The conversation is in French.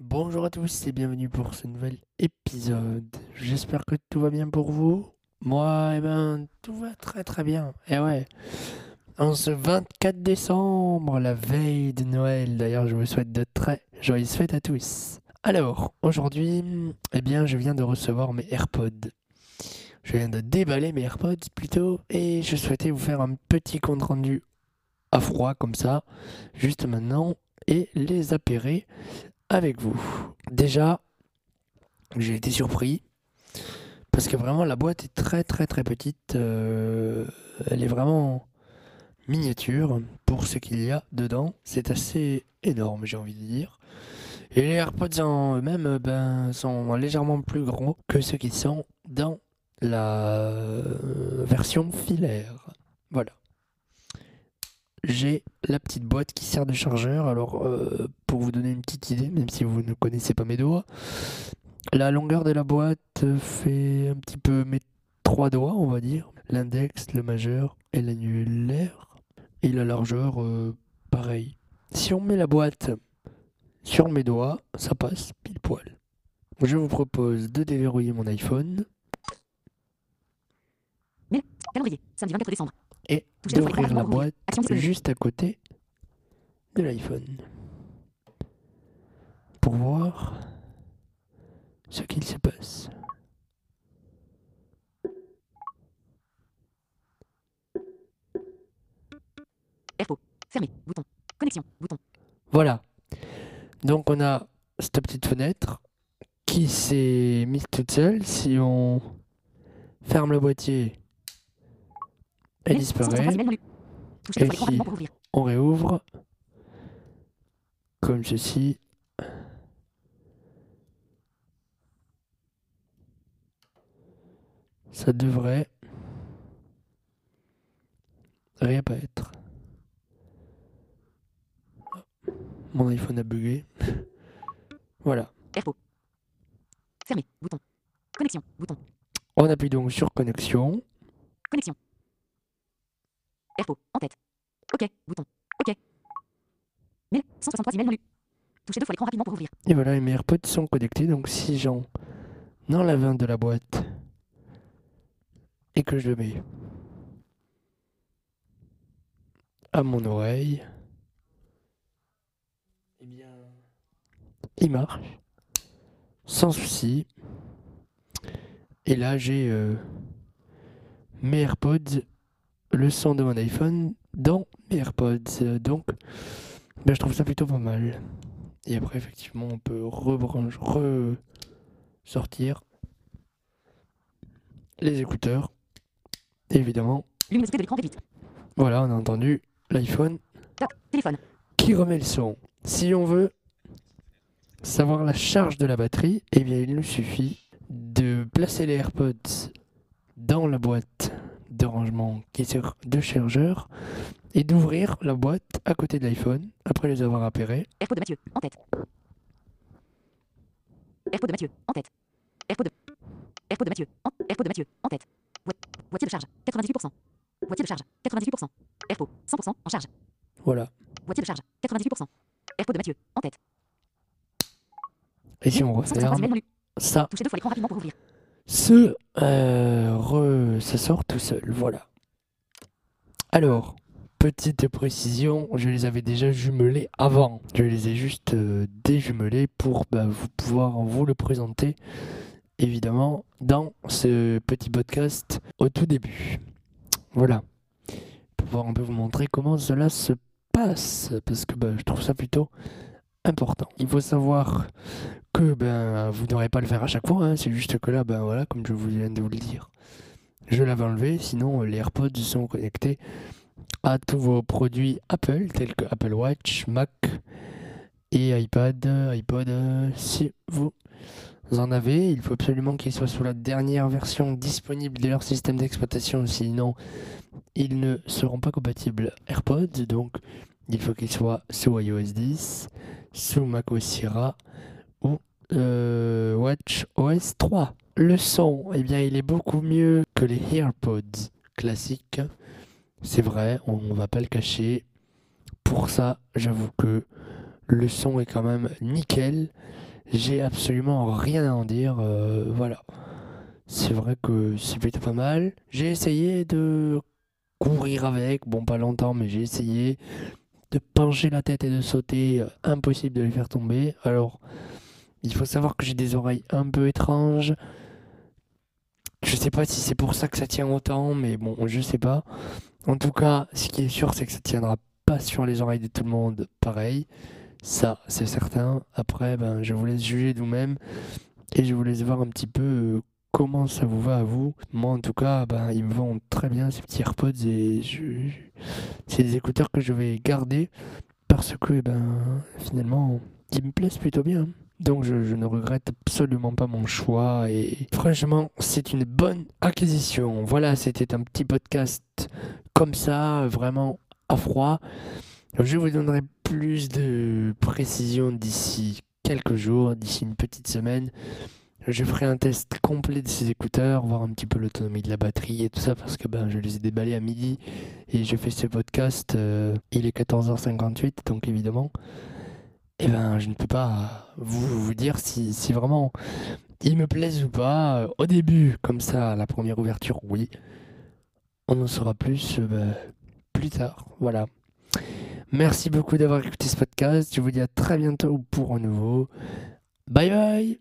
Bonjour à tous et bienvenue pour ce nouvel épisode. J'espère que tout va bien pour vous. Moi, tout va très très bien. Et ouais, en ce 24 décembre, la veille de Noël. D'ailleurs, je vous souhaite de très joyeuses fêtes à tous. Alors, aujourd'hui, je viens de recevoir mes AirPods. Je viens de déballer mes AirPods plutôt. Et je souhaitais vous faire un petit compte rendu à froid comme ça, juste maintenant, et les appairer avec vous. Déjà, j'ai été surpris parce que vraiment la boîte est très très très petite. Elle est vraiment miniature pour ce qu'il y a dedans. C'est assez énorme, j'ai envie de dire. Et les AirPods en eux-mêmes sont légèrement plus gros que ceux qui sont dans la version filaire. Voilà. J'ai la petite boîte qui sert de chargeur. Alors, pour vous donner une petite idée, même si vous ne connaissez pas mes doigts, la longueur de la boîte fait un petit peu mes trois doigts, on va dire. L'index, le majeur et l'annulaire. Et la largeur, pareil. Si on met la boîte sur mes doigts, ça passe pile poil. Je vous propose de déverrouiller mon iPhone. Mais, calendrier, samedi 24 décembre. Et d'ouvrir la boîte juste à côté de l'iPhone pour voir ce qu'il se passe. AirPods, fermé, bouton, connexion, bouton. Voilà. Donc on a cette petite fenêtre qui s'est mise toute seule. Si on ferme le boîtier, elle disparaît. Et si on réouvre, comme ceci, ça devrait réapparaître. Mon iPhone a bugué. Voilà. AirPods. Fermé. Bouton. Connexion. Bouton. On appuie donc sur connexion. Connexion. AirPods, en tête. OK, bouton. OK. 1163 emails non lus. Touchez 2 fois l'écran rapidement pour ouvrir. Et voilà, mes AirPods sont connectés. Donc si j'en enlève un de la boîte et que je le mets à mon oreille, eh bien, il marche sans souci. Et là, j'ai mes AirPods, le son de mon iPhone dans mes AirPods. Donc je trouve ça plutôt pas mal. Et après effectivement on peut ressortir les écouteurs, évidemment. Luminosité de l'écran réduite. Voilà, on a entendu l'iPhone qui remet le son. Si on veut savoir la charge de la batterie, eh bien il nous suffit de placer les AirPods dans la boîte de rangement qui sert de chargeur et d'ouvrir la boîte à côté de l'iPhone après les avoir appairés. AirPods de Mathieu, en tête. AirPods de Mathieu, en tête. AirPods de Mathieu, en tête. Boîtier de charge, 98%. Boîtier de charge, 98%. AirPods, 100% en charge. Voilà. Boîtier de charge, 98%. AirPods de Mathieu, en tête. Et si on referme ça, touchez 2 fois l'écran rapidement pour ouvrir. Ça sort tout seul, voilà. Alors, petite précision, je les avais déjà jumelés avant. Je les ai juste déjumelés pour vous pouvoir vous le présenter, évidemment, dans ce petit podcast au tout début. Voilà, pour pouvoir un peu vous montrer comment cela se passe, parce que je trouve ça plutôt important. Il faut savoir que vous n'aurez pas à le faire à chaque fois, hein. C'est juste que là, voilà, comme je vous viens de vous le dire, je l'avais enlevé. Sinon les AirPods sont connectés à tous vos produits Apple tels que Apple Watch, Mac et iPod. Si vous en avez, il faut absolument qu'ils soient sous la dernière version disponible de leur système d'exploitation, sinon ils ne seront pas compatibles AirPods. Donc il faut qu'il soit sous iOS 10, sous macOS Sierra ou Watch OS 3. Le son, il est beaucoup mieux que les AirPods classiques. C'est vrai, on ne va pas le cacher. Pour ça, j'avoue que le son est quand même nickel. j'ai absolument rien à en dire, voilà. C'est vrai que c'est plutôt pas mal. J'ai essayé de courir avec, bon pas longtemps, mais j'ai essayé de pencher la tête et de sauter, impossible de les faire tomber. Alors, il faut savoir que j'ai des oreilles un peu étranges. Je sais pas si c'est pour ça que ça tient autant, mais bon, je sais pas. En tout cas, ce qui est sûr, c'est que ça tiendra pas sur les oreilles de tout le monde pareil. Ça, c'est certain. Après, ben, je vous laisse juger de vous-même et je vous laisse voir un petit peu comment ça vous va à vous. Moi, en tout cas, ben, ils me vont très bien, ces petits AirPods, et c'est des écouteurs que je vais garder parce que, ben, finalement, ils me plaisent plutôt bien. Donc je ne regrette absolument pas mon choix et franchement c'est une bonne acquisition. Voilà, c'était un petit podcast comme ça, vraiment à froid. Je vous donnerai plus de précisions d'ici quelques jours, d'ici une petite semaine. Je ferai un test complet de ces écouteurs, voir un petit peu l'autonomie de la batterie et tout ça, parce que ben je les ai déballés à midi et je fais ce podcast, il est 14h58, donc évidemment... Eh ben, je ne peux pas vous dire si vraiment ils me plaisent ou pas. Au début, comme ça, la première ouverture, oui. On en saura plus plus tard. Voilà. Merci beaucoup d'avoir écouté ce podcast. Je vous dis à très bientôt pour un nouveau. Bye bye.